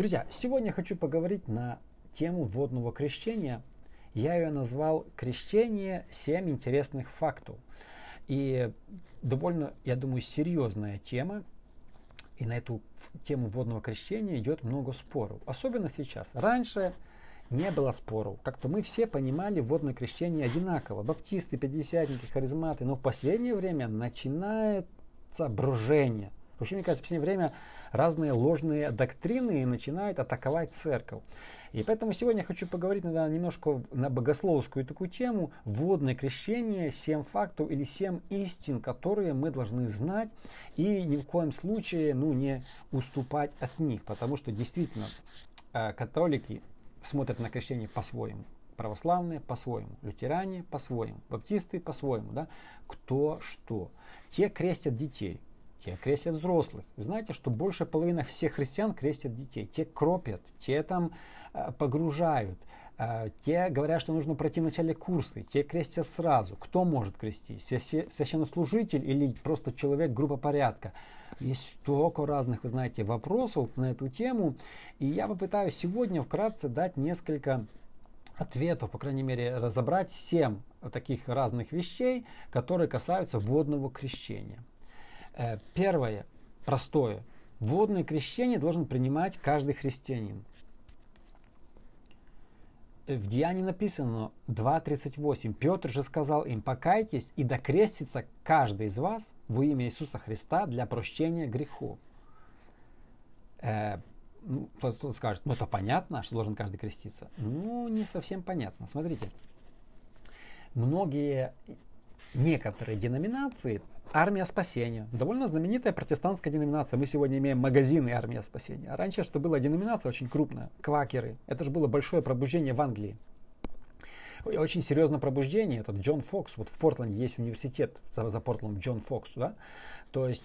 Друзья, сегодня хочу поговорить на тему водного крещения. Я ее назвал «Крещение. 7 интересных фактов». И довольно, я думаю, серьезная тема. И на эту тему водного крещения идет много споров. Особенно сейчас. Раньше не было споров. Как-то мы все понимали водное крещение одинаково. Баптисты, пятидесятники, харизматы. Но в последнее время начинается брожение. Вообще, мне кажется, в последнее время разные ложные доктрины начинают атаковать церковь. И поэтому сегодня я хочу поговорить немножко на богословскую такую тему. Водное крещение, 7 фактов или 7 истин, которые мы должны знать и ни в коем случае не уступать от них. Потому что действительно католики смотрят на крещение по-своему. Православные по-своему, лютеране по-своему, баптисты по-своему. Да? Кто что. Те крестят детей. Те крестят взрослых. Вы знаете, что больше половины всех христиан крестят детей. Те кропят, те там погружают, те говорят, что нужно пройти в начале курсы, те крестят сразу. Кто может крестить? Священнослужитель или просто человек, группа порядка? Есть столько разных, вы знаете, вопросов на эту тему. И я попытаюсь сегодня вкратце дать несколько ответов, по крайней мере, разобрать 7 таких разных вещей, которые касаются водного крещения. Первое, простое. Водное крещение должен принимать каждый христианин. В Деянии написано 2:38. Петр же сказал им: покайтесь и докрестится каждый из вас во имя Иисуса Христа для прощения грехов. Кто-то скажет, это понятно, что должен каждый креститься. Не совсем понятно. Смотрите, некоторые деноминации. Армия спасения. Довольно знаменитая протестантская деноминация. Мы сегодня имеем магазины «Армия спасения». А раньше, что была деноминация очень крупная. Квакеры. Это же было большое пробуждение в Англии. Очень серьезное пробуждение. Этот Джон Фокс. Вот в Портленде есть университет за Портлендом Джон Фокс. Да? То есть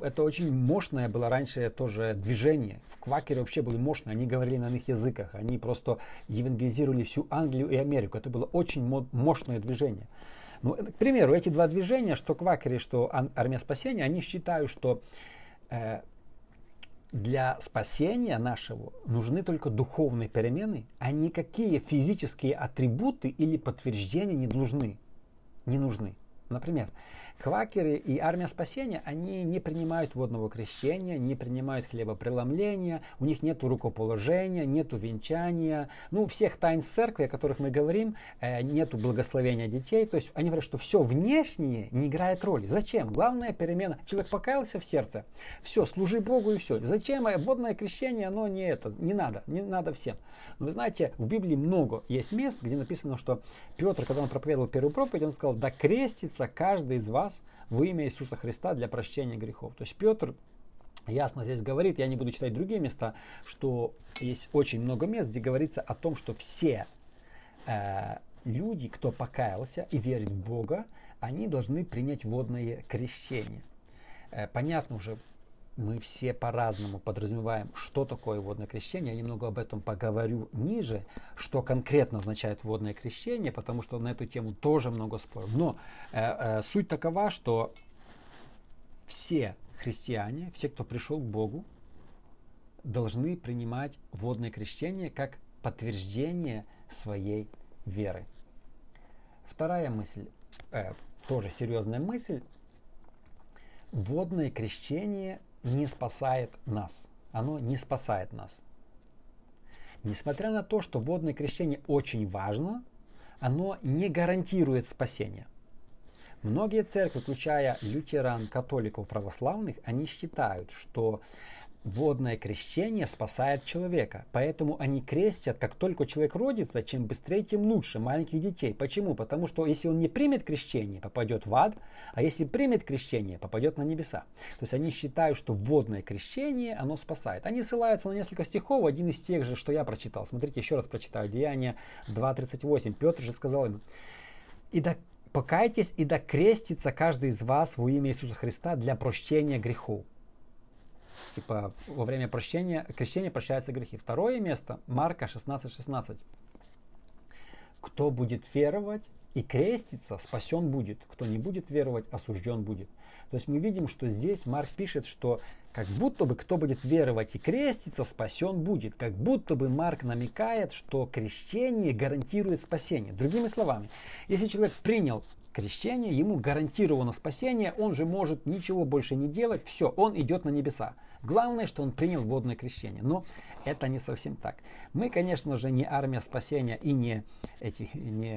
это очень мощное было раньше тоже движение. В Квакере вообще были мощные. Они говорили на иных языках. Они просто евангелизировали всю Англию и Америку. Это было очень мощное движение. К примеру, эти два движения, что квакеры, что армия спасения, они считают, что для спасения нашего нужны только духовные перемены, а никакие физические атрибуты или подтверждения не нужны. Например, квакеры и армия спасения, они не принимают водного крещения, не принимают хлебопреломления, у них нет рукоположения, нет венчания. Всех таинств церкви, о которых мы говорим, нет благословения детей. То есть они говорят, что все внешнее не играет роли. Зачем? Главная перемена. Человек покаялся в сердце, все, служи Богу и все. Зачем водное крещение, оно не надо всем. Но вы знаете, в Библии много есть мест, где написано, что Петр, когда он проповедовал первую проповедь, он сказал: да крестится каждый из вас во имя Иисуса Христа для прощения грехов. То есть Петр ясно здесь говорит, я не буду читать другие места, что есть очень много мест, где говорится о том, что все люди, кто покаялся и верит в Бога, они должны принять водное крещение. Понятно уже, мы все по-разному подразумеваем, что такое водное крещение. Я немного об этом поговорю ниже, что конкретно означает водное крещение, потому что на эту тему тоже много споров. Но суть такова, что все христиане, все, кто пришел к Богу, должны принимать водное крещение как подтверждение своей веры. Вторая мысль, тоже серьезная мысль. Водное крещение не спасает нас. Оно не спасает нас. Несмотря на то, что водное крещение очень важно, оно не гарантирует спасение. Многие церкви, включая лютеран, католиков, православных, они считают, что водное крещение спасает человека. Поэтому они крестят, как только человек родится, чем быстрее, тем лучше, маленьких детей. Почему? Потому что если он не примет крещение, попадет в ад, а если примет крещение, попадет на небеса. То есть они считают, что водное крещение, оно спасает. Они ссылаются на несколько стихов, один из тех же, что я прочитал. Смотрите, еще раз прочитаю, Деяния 2:38. Петр же сказал им: «Покайтесь, и да крестится каждый из вас во имя Иисуса Христа для прощения грехов». Типа, во время крещения прощаются грехи. Второе место, Марка 16:16. Кто будет веровать и крестится, спасен будет. Кто не будет веровать, осужден будет. То есть мы видим, что здесь Марк пишет, что как будто бы кто будет веровать и креститься, спасен будет. Как будто бы Марк намекает, что крещение гарантирует спасение. Другими словами, если человек принял крещение, ему гарантировано спасение, он же может ничего больше не делать, все, он идет на небеса. Главное, что он принял водное крещение. Но это не совсем так. Мы, конечно же, не армия спасения и не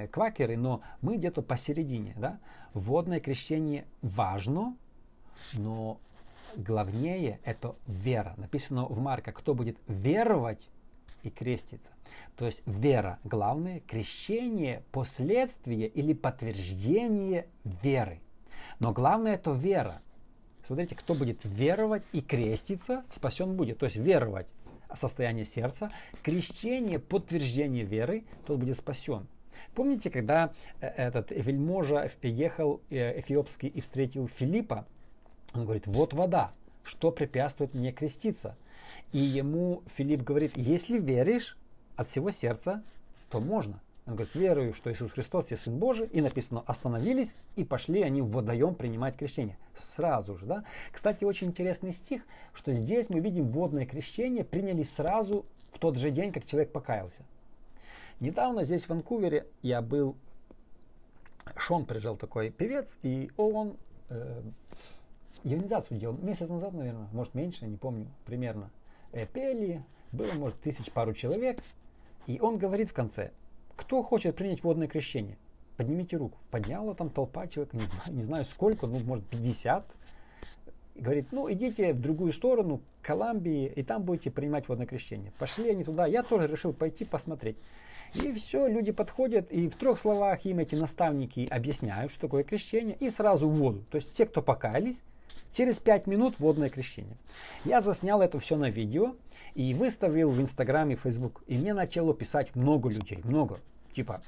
квакеры, но мы где-то посередине. Да? Водное крещение важно, но главнее это вера. Написано в Марка, кто будет веровать и креститься. То есть вера главное, крещение последствие или подтверждение веры. Но главное это вера. Смотрите, кто будет веровать и креститься, спасен будет. То есть веровать состояние сердца, крещение, подтверждение веры, тот будет спасен. Помните, когда этот вельможа ехал эфиопский и встретил Филиппа, он говорит, вот вода, что препятствует мне креститься? И ему Филипп говорит, если веришь от всего сердца, то можно. Он говорит, верую, что Иисус Христос есть Сын Божий. И написано, остановились и пошли они в водоем принимать крещение. Сразу же, да? Кстати, очень интересный стих, что здесь мы видим водное крещение приняли сразу в тот же день, как человек покаялся. Недавно здесь в Ванкувере я был, Шон приезжал такой певец, и он евангелизацию делал месяц назад, наверное, может меньше, не помню, примерно. Пели, было, может, пару человек. И он говорит в конце, кто хочет принять водное крещение, поднимите руку. Подняла там толпа человек, не знаю сколько, ну может 50. Говорит, ну идите в другую сторону, к Колумбии, и там будете принимать водное крещение. Пошли они туда, я тоже решил пойти посмотреть. И все, люди подходят, и в трех словах им эти наставники объясняют, что такое крещение, и сразу в воду. То есть те, кто покаялись, через 5 минут водное крещение. Я заснял это все на видео и выставил в Инстаграм и Фейсбук. И мне начало писать много людей, много. Типа,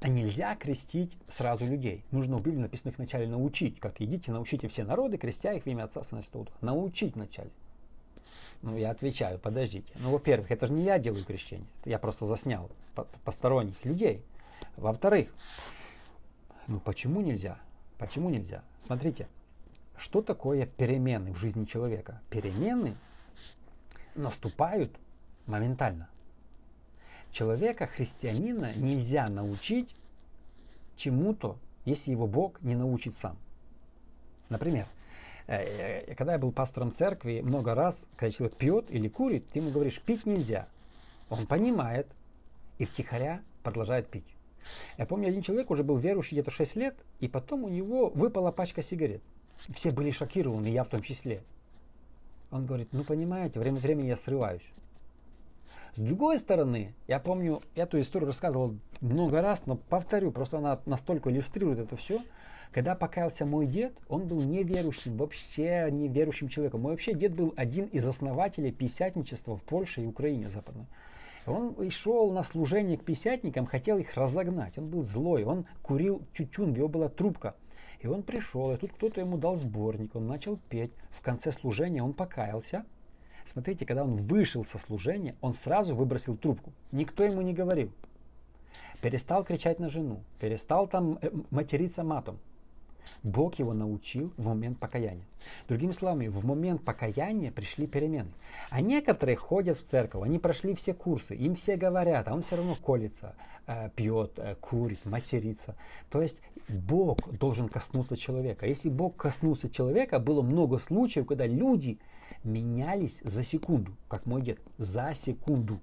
а нельзя крестить сразу людей. Нужно в Библии написано их вначале научить. Как идите, научите все народы, крестя их в имя Отца, Сына и Святого Духа. Научить вначале. Ну, я отвечаю, подождите. Ну, во-первых, это же не я делаю крещение. Это я просто заснял посторонних людей. Во-вторых, ну почему нельзя? Почему нельзя? Смотрите, что такое перемены в жизни человека? Перемены наступают моментально. Человека, христианина, нельзя научить чему-то, если его Бог не научит сам. Например, когда я был пастором церкви, много раз, когда человек пьет или курит, ты ему говоришь, пить нельзя. Он понимает и втихаря продолжает пить. Я помню, один человек уже был верующий где-то 6 лет, и потом у него выпала пачка сигарет. Все были шокированы, я в том числе. Он говорит, ну понимаете, время от времени я срываюсь. С другой стороны, я помню, эту историю рассказывал много раз, но повторю, просто она настолько иллюстрирует это все. Когда покаялся мой дед, он был неверующим, вообще неверующим человеком. Мой вообще дед был один из основателей пятидесятничества в Польше и Украине западной. Он шел на служение к пятидесятникам, хотел их разогнать. Он был злой, он курил тютюн, у него была трубка. И он пришел, и тут кто-то ему дал сборник, он начал петь. В конце служения он покаялся. Смотрите, когда он вышел со служения, он сразу выбросил трубку. Никто ему не говорил. Перестал кричать на жену, перестал там материться матом. Бог его научил в момент покаяния. Другими словами, в момент покаяния пришли перемены. А некоторые ходят в церковь, они прошли все курсы, им все говорят, а он все равно колется, пьет, курит, матерится. То есть Бог должен коснуться человека. Если Бог коснулся человека, было много случаев, когда люди менялись за секунду, как мой дед, за секунду.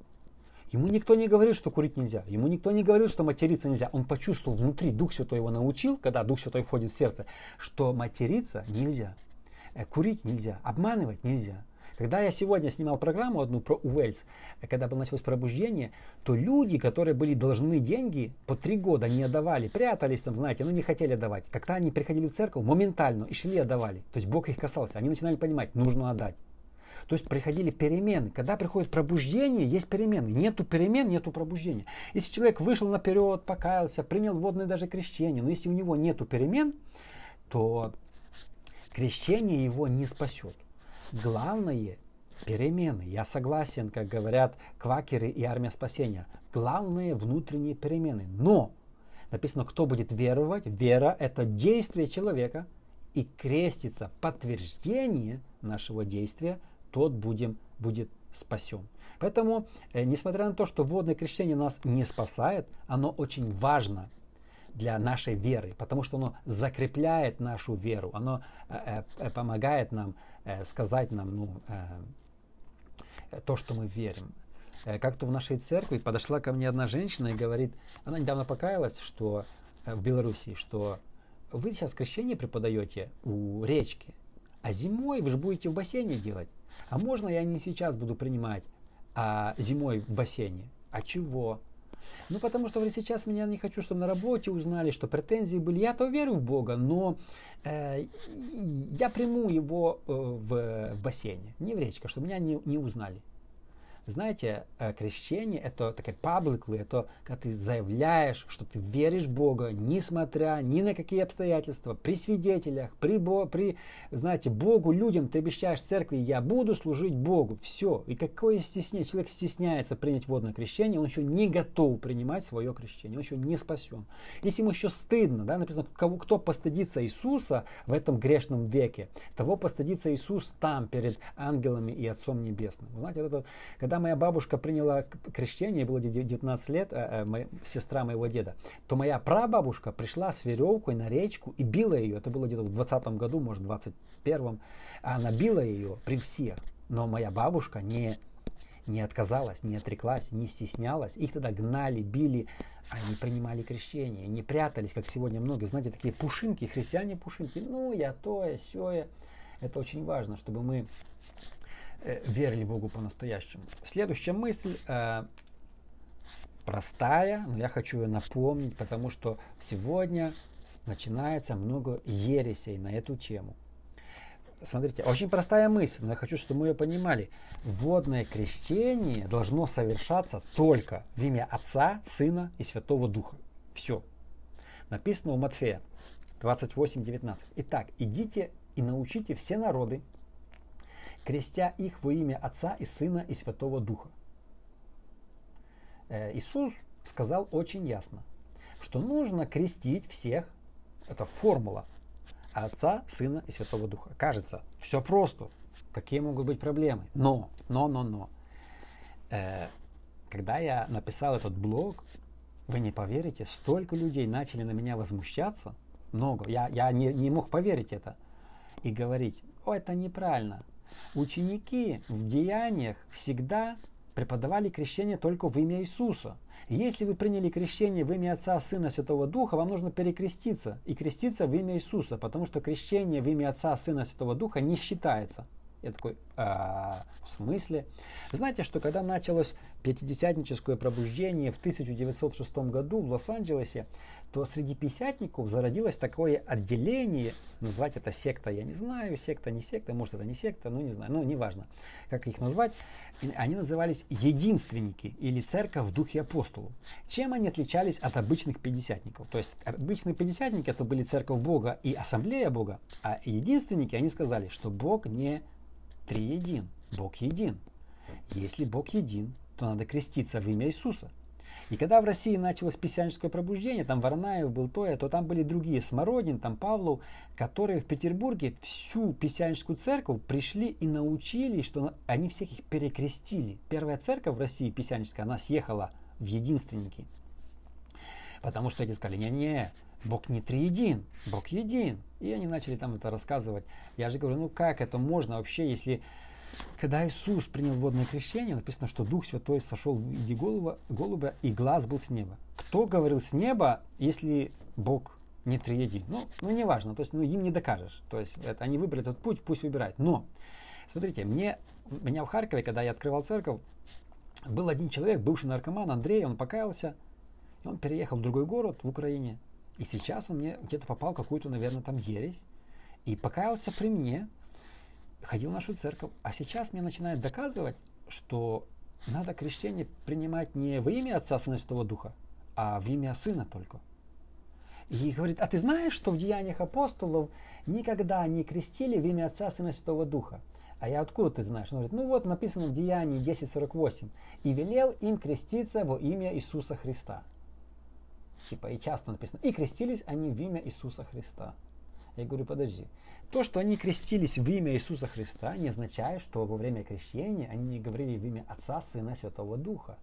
Ему никто не говорил, что курить нельзя, ему никто не говорил, что материться нельзя. Он почувствовал внутри, Дух Святой его научил, когда Дух Святой входит в сердце, что материться нельзя, курить нельзя, обманывать нельзя. Когда я сегодня снимал программу одну про Уэльс, когда началось пробуждение, то люди, которые были должны деньги, по 3 года не отдавали, прятались там, знаете, ну не хотели отдавать. Когда они приходили в церковь, моментально и шли отдавали. То есть Бог их касался, они начинали понимать, нужно отдать. То есть приходили перемены. Когда приходит пробуждение, есть перемены. Нету перемен, нету пробуждения. Если человек вышел наперед, покаялся, принял водное даже крещение, но если у него нету перемен, то крещение его не спасет. Главное перемены. Я согласен, как говорят квакеры и армия спасения. Главное внутренние перемены. Но написано, кто будет веровать, вера – это действие человека, и крестится подтверждение нашего действия, тот будет спасен. Поэтому, несмотря на то, что водное крещение нас не спасает, оно очень важно для нашей веры, потому что оно закрепляет нашу веру, оно помогает нам сказать нам то, что мы верим. Как-то в нашей церкви подошла ко мне одна женщина и говорит, она недавно покаялась, что в Белоруссии, что вы сейчас крещение преподаете у речки, а зимой вы же будете в бассейне делать. А можно я не сейчас буду принимать, а зимой в бассейне? А чего? Ну, потому что говорит, сейчас меня не хочу, чтобы на работе узнали, что претензии были. Я-то верю в Бога, но я приму его в бассейне, не в речке, чтобы меня не узнали. Знаете, крещение – это такая пабликли, это когда ты заявляешь, что ты веришь в Бога, несмотря ни на какие обстоятельства, при свидетелях, знаете, Богу, людям ты обещаешь церкви, я буду служить Богу, все. И какое стеснение, человек стесняется принять водное крещение, он еще не готов принимать свое крещение, он еще не спасен. Если ему еще стыдно, да, написано, кто постыдится Иисуса в этом грешном веке, того постыдится Иисус там, перед ангелами и Отцом Небесным. Вы знаете, это когда моя бабушка приняла крещение, было 19 лет, сестра моего деда, то моя прабабушка пришла с веревкой на речку и била ее. Это было где-то в 20 году, может, в 21-м. Она била ее при всех. Но моя бабушка не отказалась, не отреклась, не стеснялась. Их тогда гнали, били. Они принимали крещение, не прятались, как сегодня многие. Знаете, такие пушинки, христиане-пушинки. Ну, я то, я сё. Это очень важно, чтобы мы верили Богу по-настоящему. Следующая мысль простая, но я хочу ее напомнить, потому что сегодня начинается много ересей на эту тему. Смотрите, очень простая мысль, но я хочу, чтобы мы ее понимали. Водное крещение должно совершаться только в имя Отца, Сына и Святого Духа. Все. Написано у Матфея 28:19. Итак, идите и научите все народы, крестя их во имя Отца и Сына и Святого Духа. Иисус сказал очень ясно, что нужно крестить всех, это формула, Отца, Сына и Святого Духа. Кажется, все просто, какие могут быть проблемы, но. Когда я написал этот блог, вы не поверите, столько людей начали на меня возмущаться, много, я не мог поверить это, и говорить, это неправильно. Ученики в Деяниях всегда преподавали крещение только в имя Иисуса. Если вы приняли крещение в имя Отца, Сына, Святого Духа, вам нужно перекреститься и креститься в имя Иисуса, потому что крещение в имя Отца, Сына, Святого Духа не считается. Я такой, в смысле? Знаете, что когда началось пятидесятническое пробуждение в 1906 году в Лос-Анджелесе, то среди пятидесятников зародилось такое отделение, назвать это секта, я не знаю, секта, не секта, может это не секта, ну не знаю, ну неважно, как их назвать. Они назывались единственники или церковь в духе апостолов. Чем они отличались от обычных пятидесятников? То есть обычные пятидесятники это были церковь Бога и ассамблея Бога, а единственники они сказали, что Бог не триедин, Бог един. Если Бог един, то надо креститься в имя Иисуса. И когда в России началось пятидесятническое пробуждение, там Воронаев был то там были другие, Смородин, там Павлов, которые в Петербурге всю пятидесятническую церковь пришли и научились, что они всех их перекрестили. Первая церковь в России пятидесятническая, она съехала в единственники. Потому что эти сказали, не-не, Бог не триедин, Бог един. И они начали там это рассказывать. Я же говорю, как это можно вообще, если... Когда Иисус принял водное крещение, написано, что Дух Святой сошел в виде голуба, и глаз был с неба. Кто говорил с неба, если Бог не триедин? Неважно, то есть, им не докажешь. То есть, это, они выбрали этот путь, пусть выбирают. Но, смотрите, меня в Харькове, когда я открывал церковь, был один человек, бывший наркоман, Андрей, он покаялся, и он переехал в другой город в Украине. И сейчас он мне где-то попал какую-то, наверное, там ересь, и покаялся при мне, ходил в нашу церковь, а сейчас мне начинает доказывать, что надо крещение принимать не во имя Отца, Сына и Святого Духа, а в имя Сына только. И говорит, а ты знаешь, что в Деяниях апостолов никогда не крестили в имя Отца, Сына и Святого Духа? А я откуда ты знаешь? Он говорит, написано в Деянии 10:48, и велел им креститься во имя Иисуса Христа. типа, и часто написано, и крестились они в имя Иисуса Христа. Я говорю, подожди, то, что они крестились в имя Иисуса Христа, не означает, что во время крещения они не говорили в имя Отца, Сына, Святого Духа.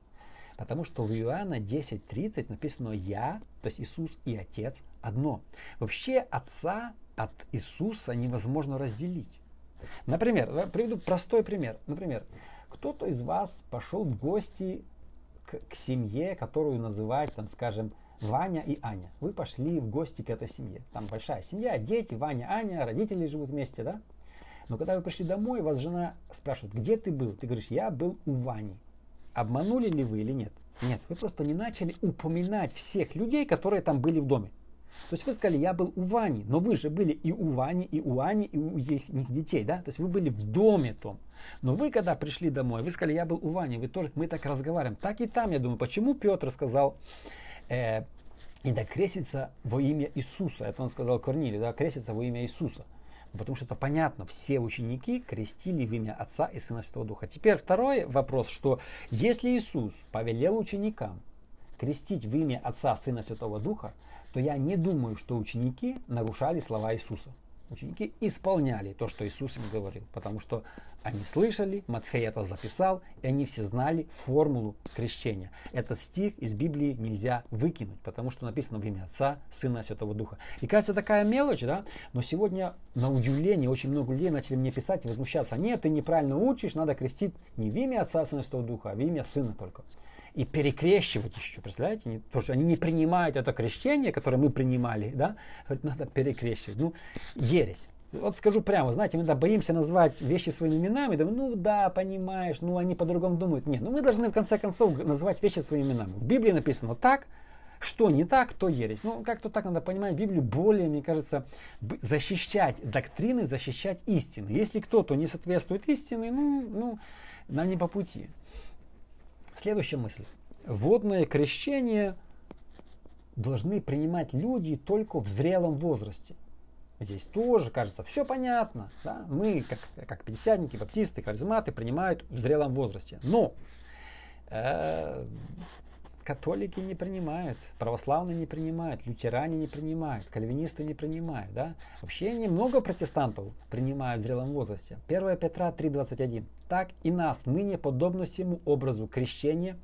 Потому что в Иоанна 10:30 написано «Я», то есть Иисус и Отец, одно. Вообще Отца от Иисуса невозможно разделить. Например, приведу простой пример. Например, кто-то из вас пошел в гости к семье, которую называют, там, скажем, Ваня и Аня. Вы пошли в гости к этой семье. Там большая семья, дети, Ваня, Аня, родители живут вместе, да? Но когда вы пришли домой, вас жена спрашивает, где ты был? Ты говоришь, я был у Вани. Обманули ли вы или нет? Нет, вы просто не начали упоминать всех людей, которые там были в доме. То есть вы сказали, я был у Вани, но вы же были и у Вани, и у Ани, и у их детей, да? То есть вы были в доме том. Но вы, когда пришли домой, вы сказали, я был у Вани, вы тоже, мы так разговариваем. Так и там, я думаю, почему Петр сказал, и да крестится во имя Иисуса. Это он сказал Корнилию, да, крестится во имя Иисуса. Потому что это понятно, все ученики крестили в имя Отца и Сына Святого Духа. Теперь второй вопрос, что если Иисус повелел ученикам крестить в имя Отца, Сына Святого Духа, то я не думаю, что ученики нарушали слова Иисуса. Ученики исполняли то, что Иисус им говорил, потому что они слышали, Матфей это записал, и они все знали формулу крещения. Этот стих из Библии нельзя выкинуть, потому что написано в имя Отца, Сына, Святого Духа. И кажется, такая мелочь, да? Но сегодня, на удивление, очень много людей начали мне писать и возмущаться. Нет, ты неправильно учишь, надо крестить не в имя Отца, Сына, Святого Духа, а в имя Сына только. И перекрещивать еще, представляете, потому что они не принимают это крещение, которое мы принимали, да, надо перекрещивать, ну, ересь. Вот скажу прямо, знаете, мы да, боимся назвать вещи своими именами, думаем, ну да, понимаешь, ну они по-другому думают. Нет, ну мы должны в конце концов назвать вещи своими именами. В Библии написано так, что не так, то ересь. Ну, как-то так надо понимать Библию более, мне кажется, защищать доктрины, защищать истины. Если кто-то не соответствует истине, ну, нам не по пути. Следующая мысль. Водное крещение должны принимать люди только в зрелом возрасте. Здесь тоже, кажется, все понятно. Да? Мы, как пятидесятники, баптисты, харизматы, принимают в зрелом возрасте. Но католики не принимают, православные не принимают, лютеране не принимают, кальвинисты не принимают. Да? Вообще немного протестантов принимают в зрелом возрасте. 1 Петра 3:21. Так и нас ныне подобно всему образу крещения,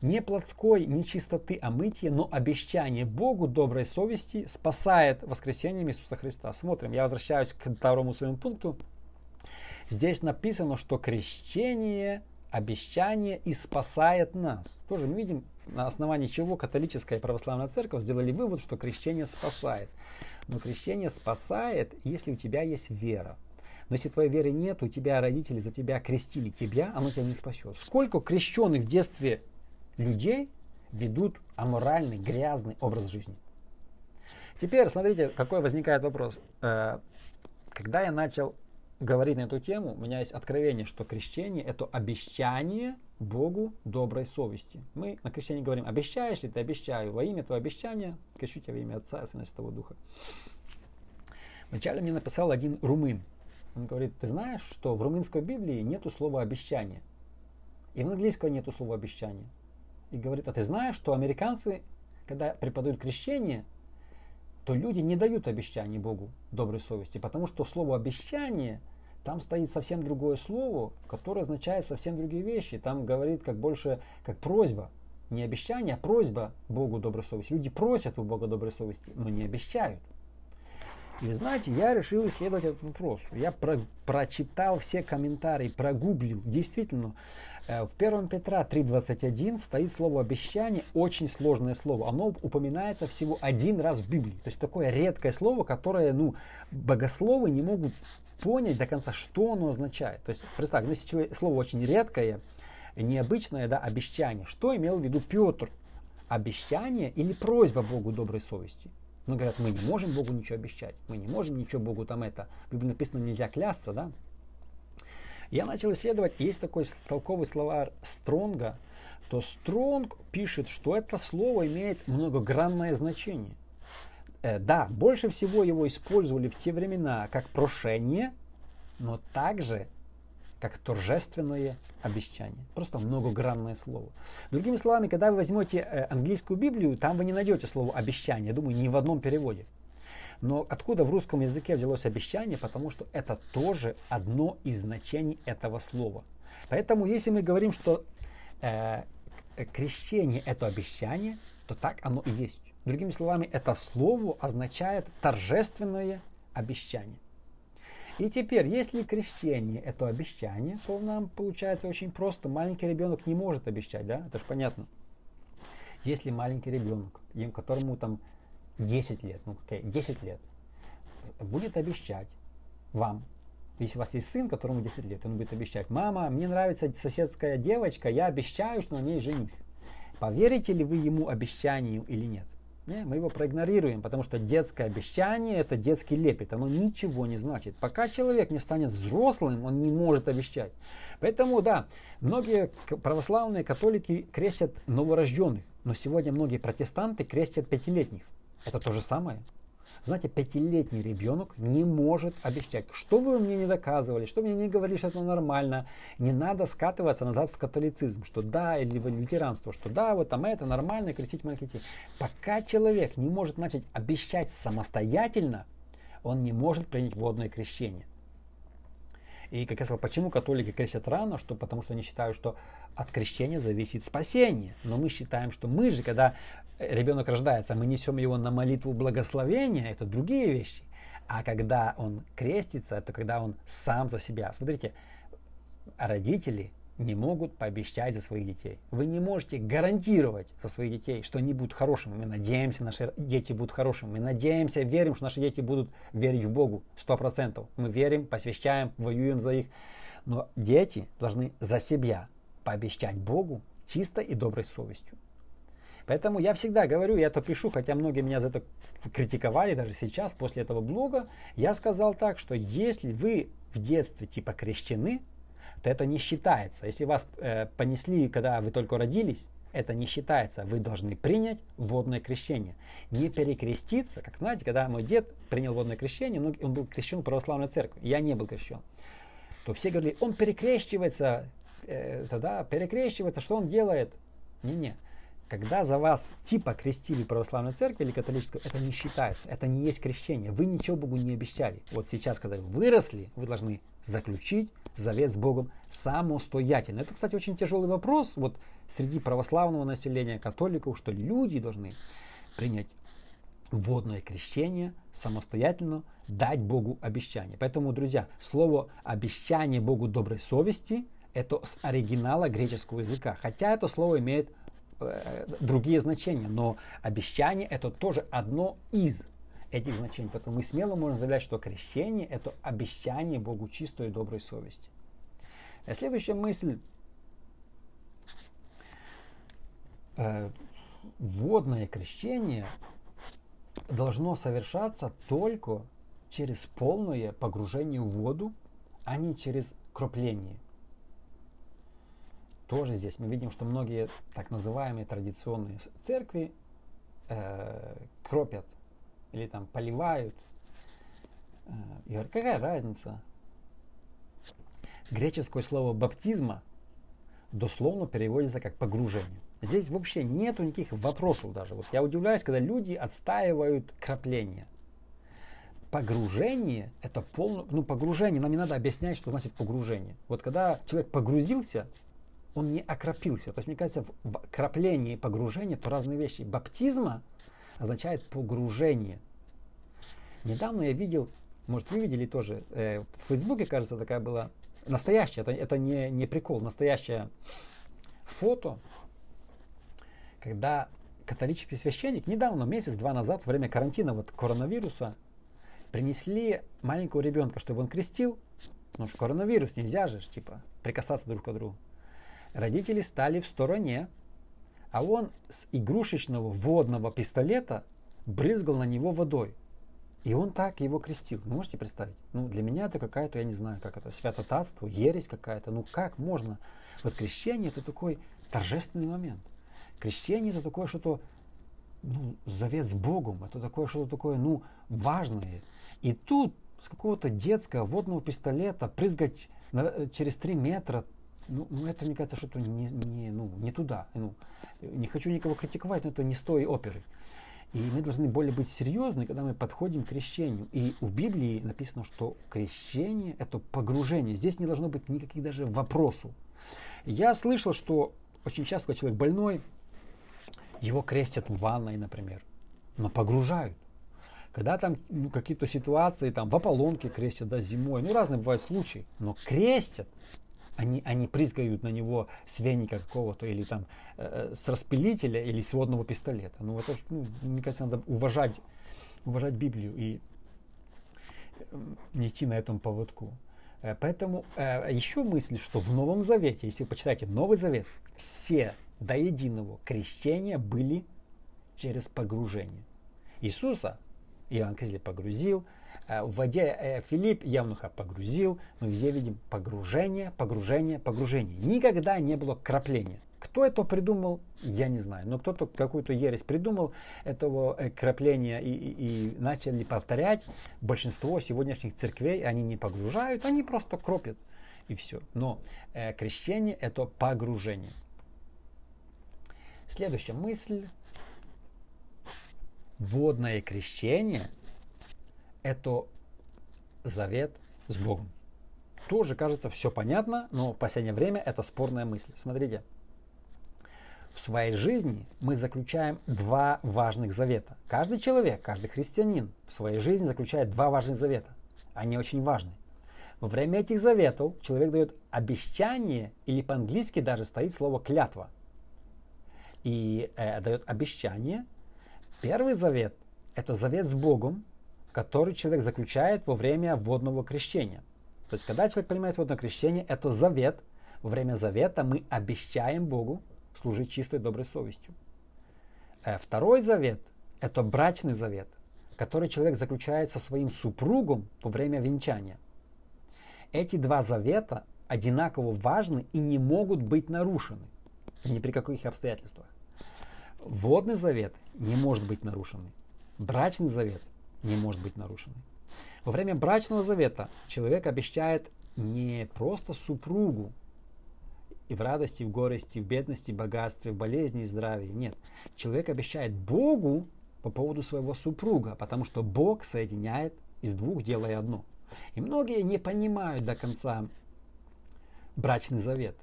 не плотской, не чистоты, а мытье, но обещание Богу доброй совести спасает воскресением Иисуса Христа. Смотрим, я возвращаюсь к второму своему пункту. Здесь написано, что крещение, обещание и спасает нас. Тоже мы видим, на основании чего католическая и православная церковь сделали вывод, что крещение спасает. Но крещение спасает, если у тебя есть вера. Но если твоей веры нет, у тебя родители за тебя крестили тебя, оно тебя не спасет. Сколько крещенных в детстве людей ведут аморальный, грязный образ жизни. Теперь смотрите, какой возникает вопрос. Когда я начал говорить на эту тему, у меня есть откровение, что крещение – это обещание Богу доброй совести. Мы на крещении говорим, обещаешь ли ты, обещаю, во имя твоего обещания, крещу тебя во имя Отца и Сына Святого Духа. Вначале мне написал один румын. Он говорит, ты знаешь, что в румынской Библии нету слова обещание, и в английском нету слова обещание. И говорит, а ты знаешь, что американцы, когда преподают крещение, то люди не дают обещаний Богу доброй совести, потому что слово «обещание», там стоит совсем другое слово, которое означает совсем другие вещи. Там говорит как больше, как просьба, не обещание, а просьба Богу доброй совести. Люди просят у Бога доброй совести, но не обещают. И знаете, я решил исследовать этот вопрос. Я прочитал все комментарии, прогуглил. Действительно, в 1 Петра 3:21 стоит слово «обещание», очень сложное слово. Оно упоминается всего один раз в Библии. То есть такое редкое слово, которое богословы не могут понять до конца, что оно означает. То есть, представь, если слово очень редкое, необычное, да, обещание. Что имел в виду Петр? Обещание или просьба Богу доброй совести? Но говорят, мы не можем Богу ничего обещать, мы не можем ничего Богу там это. В Библии написано, нельзя клясться, да? Я начал исследовать, есть такой толковый словарь Стронга, то Стронг пишет, что это слово имеет многогранное значение. Да, больше всего его использовали в те времена как прошение, но также как торжественное обещание. Просто многогранное слово. Другими словами, когда вы возьмете английскую Библию, там вы не найдете слово «обещание», я думаю, ни в одном переводе. Но откуда в русском языке взялось обещание? Потому что это тоже одно из значений этого слова. Поэтому, если мы говорим, что крещение – это обещание, то так оно и есть. Другими словами, это слово означает торжественное обещание. И теперь, если крещение – это обещание, то нам получается очень просто. Маленький ребенок не может обещать, да? Это же понятно. Если маленький ребенок, которому там 10 лет, 10 лет, будет обещать вам, если у вас есть сын, которому 10 лет, он будет обещать: «Мама, мне нравится соседская девочка, я обещаю, что на ней женюсь». Поверите ли вы ему обещанию или нет? Не, мы его проигнорируем, потому что детское обещание – это детский лепет, оно ничего не значит. Пока человек не станет взрослым, он не может обещать. Поэтому, да, многие православные католики крестят новорожденных, но сегодня многие протестанты крестят пятилетних. Это то же самое. Знаете, пятилетний ребенок не может обещать. Что вы мне не доказывали, что вы мне не говорили, что это нормально. Не надо скатываться назад в католицизм, что да, или в лютеранство, что да, вот там это нормально, крестить маленьких детей. Пока человек не может начать обещать самостоятельно, он не может принять водное крещение. И, как я сказал, почему католики крестят рано? Потому что они считают, что от крещения зависит спасение. Но мы считаем, что мы же, когда ребенок рождается, мы несем его на молитву благословения, это другие вещи. А когда он крестится, это когда он сам за себя. Смотрите, родители не могут пообещать за своих детей. Вы не можете гарантировать за своих детей, что они будут хорошими. Мы надеемся, наши дети будут хорошими. Мы надеемся, верим, что наши дети будут верить в Богу 100%. Мы верим, посвящаем, воюем за их. Но дети должны за себя пообещать Богу чистой и доброй совестью. Поэтому я всегда говорю, я это пишу, хотя многие меня за это критиковали, даже сейчас, после этого блога, я сказал так, что если вы в детстве типа крещены, то это не считается. Если вас понесли, когда вы только родились, это не считается. Вы должны принять водное крещение. Не перекреститься, как знаете, когда мой дед принял водное крещение, он был крещен в православной церкви, я не был крещен, то все говорили, он перекрещивается, что он делает? Не-не. Когда за вас типа крестили православной церкви или католическую, это не считается, это не есть крещение. Вы ничего Богу не обещали. Вот сейчас, когда вы выросли, вы должны заключить завет с Богом самостоятельно. Это, кстати, очень тяжелый вопрос вот среди православного населения, католиков, что люди должны принять водное крещение самостоятельно, дать Богу обещание. Поэтому, друзья, слово «обещание Богу доброй совести» это с оригинала греческого языка, хотя это слово имеет другие значения, но обещание это тоже одно из этих значений. Поэтому мы смело можем заявлять, что крещение это обещание Богу чистой и доброй совести. Следующая мысль. Водное крещение должно совершаться только через полное погружение в воду, а не через кропление. Тоже здесь мы видим, что многие так называемые традиционные церкви кропят или там поливают. И говорят, какая разница? Греческое слово «баптизма» дословно переводится как «погружение». Здесь вообще нету никаких вопросов даже. Вот я удивляюсь, когда люди отстаивают кропление. Погружение – это полное... погружение, нам не надо объяснять, что значит погружение. Вот когда человек погрузился, он не окропился. То есть, мне кажется, в окроплении и погружении то разные вещи. Баптизма означает погружение. Недавно я видел, может, вы видели тоже, в Фейсбуке, кажется, такая была настоящая, это не прикол, настоящее фото, когда католический священник недавно, месяц-два назад, во время карантина, вот коронавируса, принесли маленького ребенка, чтобы он крестил, потому что коронавирус, нельзя же, прикасаться друг к другу. Родители стали в стороне, а он с игрушечного водного пистолета брызгал на него водой. И он так его крестил. Вы можете представить? Для меня это какая-то, я не знаю, как это, святотатство, ересь какая-то. Как можно? Вот крещение это такой торжественный момент. Крещение это такое что-то, завет с Богом, это такое что-то такое, важное. И тут с какого-то детского водного пистолета прыгать через 3 метра, ну это, мне кажется, что-то не туда. Ну, не хочу никого критиковать, но это не с той оперы. И мы должны более быть серьезны, когда мы подходим к крещению. И в Библии написано, что крещение – это погружение. Здесь не должно быть никаких даже вопросов. Я слышал, что очень часто человек больной, его крестят в ванной, например, но погружают. Когда там какие-то ситуации, там в ополонке крестят, да, зимой, разные бывают случаи, но крестят. Они призгают на него с веника какого-то, или там с распилителя, или с водного пистолета. Ну, это, мне кажется, надо уважать Библию и не идти на этом поводку. Поэтому еще мысль, что в Новом Завете, если вы почитаете Новый Завет, все до единого крещения были через погружение. Иисуса Иоанн Креститель погрузил, в воде Филипп Евнуха погрузил, мы везде видим погружение. Никогда не было крапления. Кто это придумал, я не знаю, но кто-то какую-то ересь придумал этого крапления и начали повторять. Большинство сегодняшних церквей, они не погружают, они просто кропят и все. Но крещение – это погружение. Следующая мысль. Водное крещение – это завет с Богом. Тоже, кажется, все понятно, но в последнее время это спорная мысль. Смотрите, в своей жизни мы заключаем 2 важных завета. Каждый человек, каждый христианин в своей жизни заключает 2 важных завета. Они очень важны. Во время этих заветов человек дает обещание, или по-английски даже стоит слово «клятва». И дает обещание. Первый завет – это завет с Богом, который человек заключает во время водного крещения. То есть, когда человек принимает водное крещение, это завет. Во время завета мы обещаем Богу служить чистой, доброй совестью. Второй завет – это брачный завет, который человек заключает со своим супругом во время венчания. Эти 2 завета одинаково важны и не могут быть нарушены ни при каких обстоятельствах. Водный завет не может быть нарушенный. Брачный завет не может быть нарушенный. Во время брачного завета человек обещает не просто супругу и в радости, и в горести, и в бедности, и в богатстве, и в болезни, и здравии. Нет. Человек обещает Богу по поводу своего супруга, потому что Бог соединяет из двух, делая одно. И многие не понимают до конца брачный завет.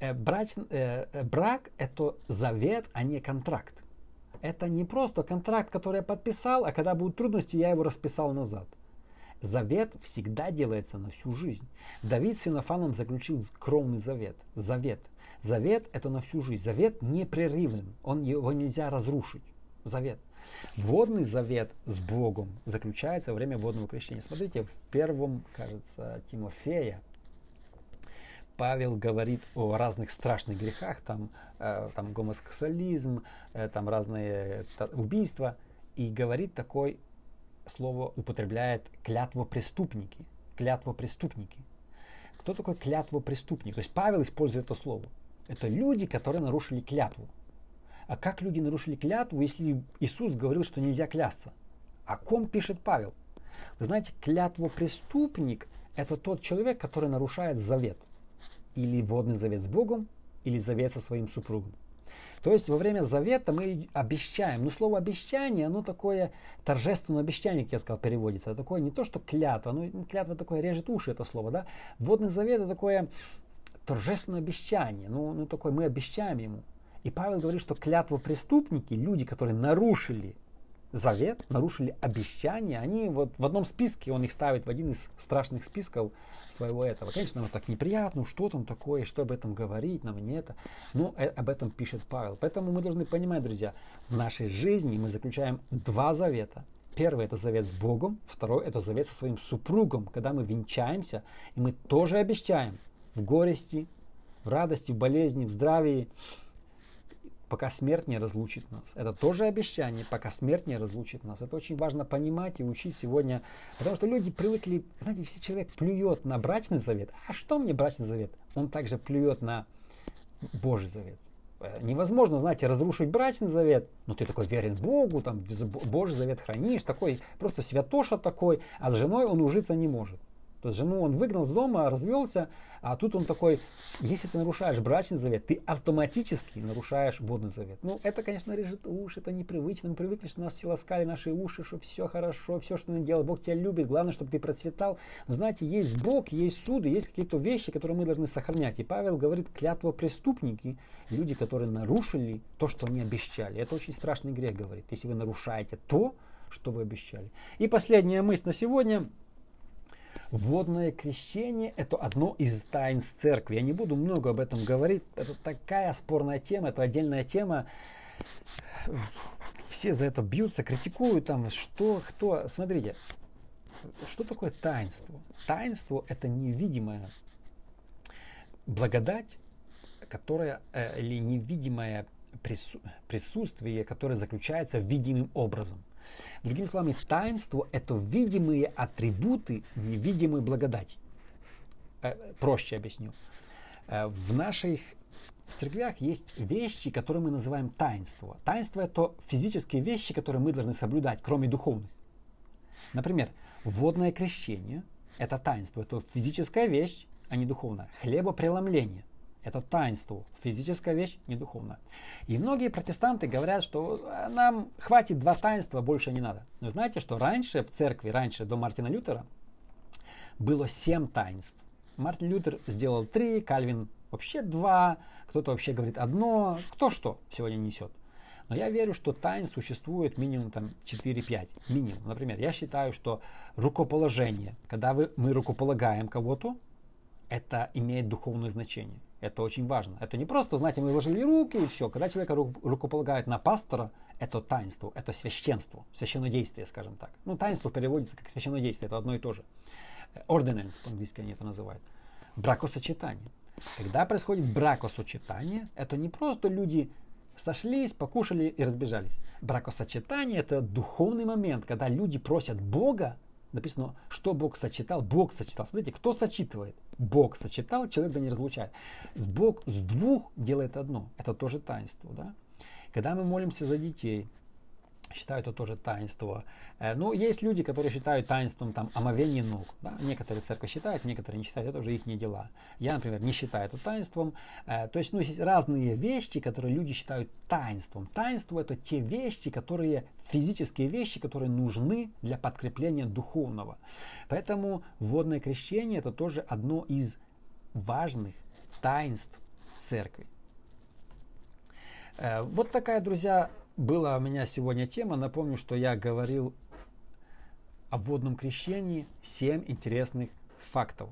Брак – это завет, а не контракт. Это не просто контракт, который я подписал, а когда будут трудности, я его расписал назад. Завет всегда делается на всю жизнь. Давид с Иоанном заключил кровный завет. Завет – это на всю жизнь. Завет непрерывен, его нельзя разрушить. Завет. Водный завет с Богом заключается во время водного крещения. Смотрите, в 1, кажется, Тимофея, Павел говорит о разных страшных грехах, там гомосексуализм, там разные убийства, и говорит такое слово, употребляет клятвопреступники. Клятвопреступники. Кто такой клятвопреступник? То есть Павел использует это слово. Это люди, которые нарушили клятву. А как люди нарушили клятву, если Иисус говорил, что нельзя клясться? О ком пишет Павел? Вы знаете, клятвопреступник – это тот человек, который нарушает завет. Или водный завет с Богом, или завет со своим супругом. То есть во время завета мы обещаем. Но слово обещание, оно такое торжественное обещание, как я сказал, переводится. Это такое не то, что клятва. Ну, клятва такое режет уши, это слово, да? Водный завет – это такое торжественное обещание. Ну такое мы обещаем ему. И Павел говорит, что клятвопреступники, люди, которые нарушили завет, нарушили обещание, они вот в одном списке, он их ставит в один из страшных списков своего этого. Конечно, нам так неприятно, что там такое, что об этом говорить, нам не это. Но об этом пишет Павел. Поэтому мы должны понимать, друзья, в нашей жизни мы заключаем 2 завета. Первый – это завет с Богом, второй – это завет со своим супругом, когда мы венчаемся, и мы тоже обещаем в горести, в радости, в болезни, в здравии, пока смерть не разлучит нас. Это тоже обещание, пока смерть не разлучит нас. Это очень важно понимать и учить сегодня, потому что люди привыкли, знаете, если человек плюет на брачный завет, а что мне брачный завет? Он также плюет на Божий завет. невозможно, знаете, разрушить брачный завет, но ты такой верен Богу, там, Божий завет хранишь, такой просто святоша такой, а с женой он ужиться не может. То есть жену он выгнал с дома, развелся, а тут он такой, если ты нарушаешь брачный завет, ты автоматически нарушаешь водный завет. Ну, это, конечно, режет уши, это непривычно. Мы привыкли, что нас все ласкали, наши уши, что все хорошо, все, что ты делал, Бог тебя любит, главное, чтобы ты процветал. Но знаете, есть Бог, есть суды, есть какие-то вещи, которые мы должны сохранять. И Павел говорит, клятва преступники, люди, которые нарушили то, что они обещали. Это очень страшный грех, говорит, если вы нарушаете то, что вы обещали. И последняя мысль на сегодня. Водное крещение – это одно из таинств церкви. Я не буду много об этом говорить. Это такая спорная тема, это отдельная тема. Все за это бьются, критикуют там, что, кто. Смотрите, что такое таинство? Таинство – это невидимая благодать, которая, или невидимое присутствие, которое заключается видимым образом. Другими словами, таинство – это видимые атрибуты невидимой благодати. Проще объясню. В наших церквях есть вещи, которые мы называем таинство. Таинство – это физические вещи, которые мы должны соблюдать, кроме духовных. Например, водное крещение – это таинство, это физическая вещь, а не духовная. Хлебопреломление. Это таинство, физическая вещь, не духовная. И многие протестанты говорят, что нам хватит два таинства, больше не надо. Но знаете, что раньше в церкви, раньше до Мартина Лютера, было 7 таинств. Мартин Лютер сделал 3, Кальвин вообще 2, кто-то вообще говорит одно, кто что сегодня несет. Но я верю, что таинств существует минимум там 4-5, минимум. Например, я считаю, что рукоположение, когда мы рукополагаем кого-то, это имеет духовное значение. Это очень важно. Это не просто, знаете, мы вложили руки и все. Когда человека рукополагают на пастора, это таинство, это священство, священнодействие, скажем так. Ну, таинство переводится как священнодействие, это одно и то же. Ordinance, по-английски они это называют. Бракосочетание. Когда происходит бракосочетание, это не просто люди сошлись, покушали и разбежались. Бракосочетание – это духовный момент, когда люди просят Бога. Написано, что Бог сочетал, Бог сочетал. Смотрите, кто сочитывает? Бог сочетал, человек да не разлучает. Бог с двух делает одно. Это тоже таинство. Да? Когда мы молимся за детей, считаю, это тоже таинство. Ну, есть люди, которые считают таинством там, омовение ног. Да? Некоторые церкви считают, некоторые не считают. Это уже их не дела. Я, например, не считаю это таинством. То есть, ну, есть разные вещи, которые люди считают таинством. Таинство – это те вещи, которые физические вещи, которые нужны для подкрепления духовного. Поэтому водное крещение – это тоже одно из важных таинств церкви. Вот такая, друзья, была у меня сегодня тема. Напомню, что я говорил о водном крещении 7 интересных фактов.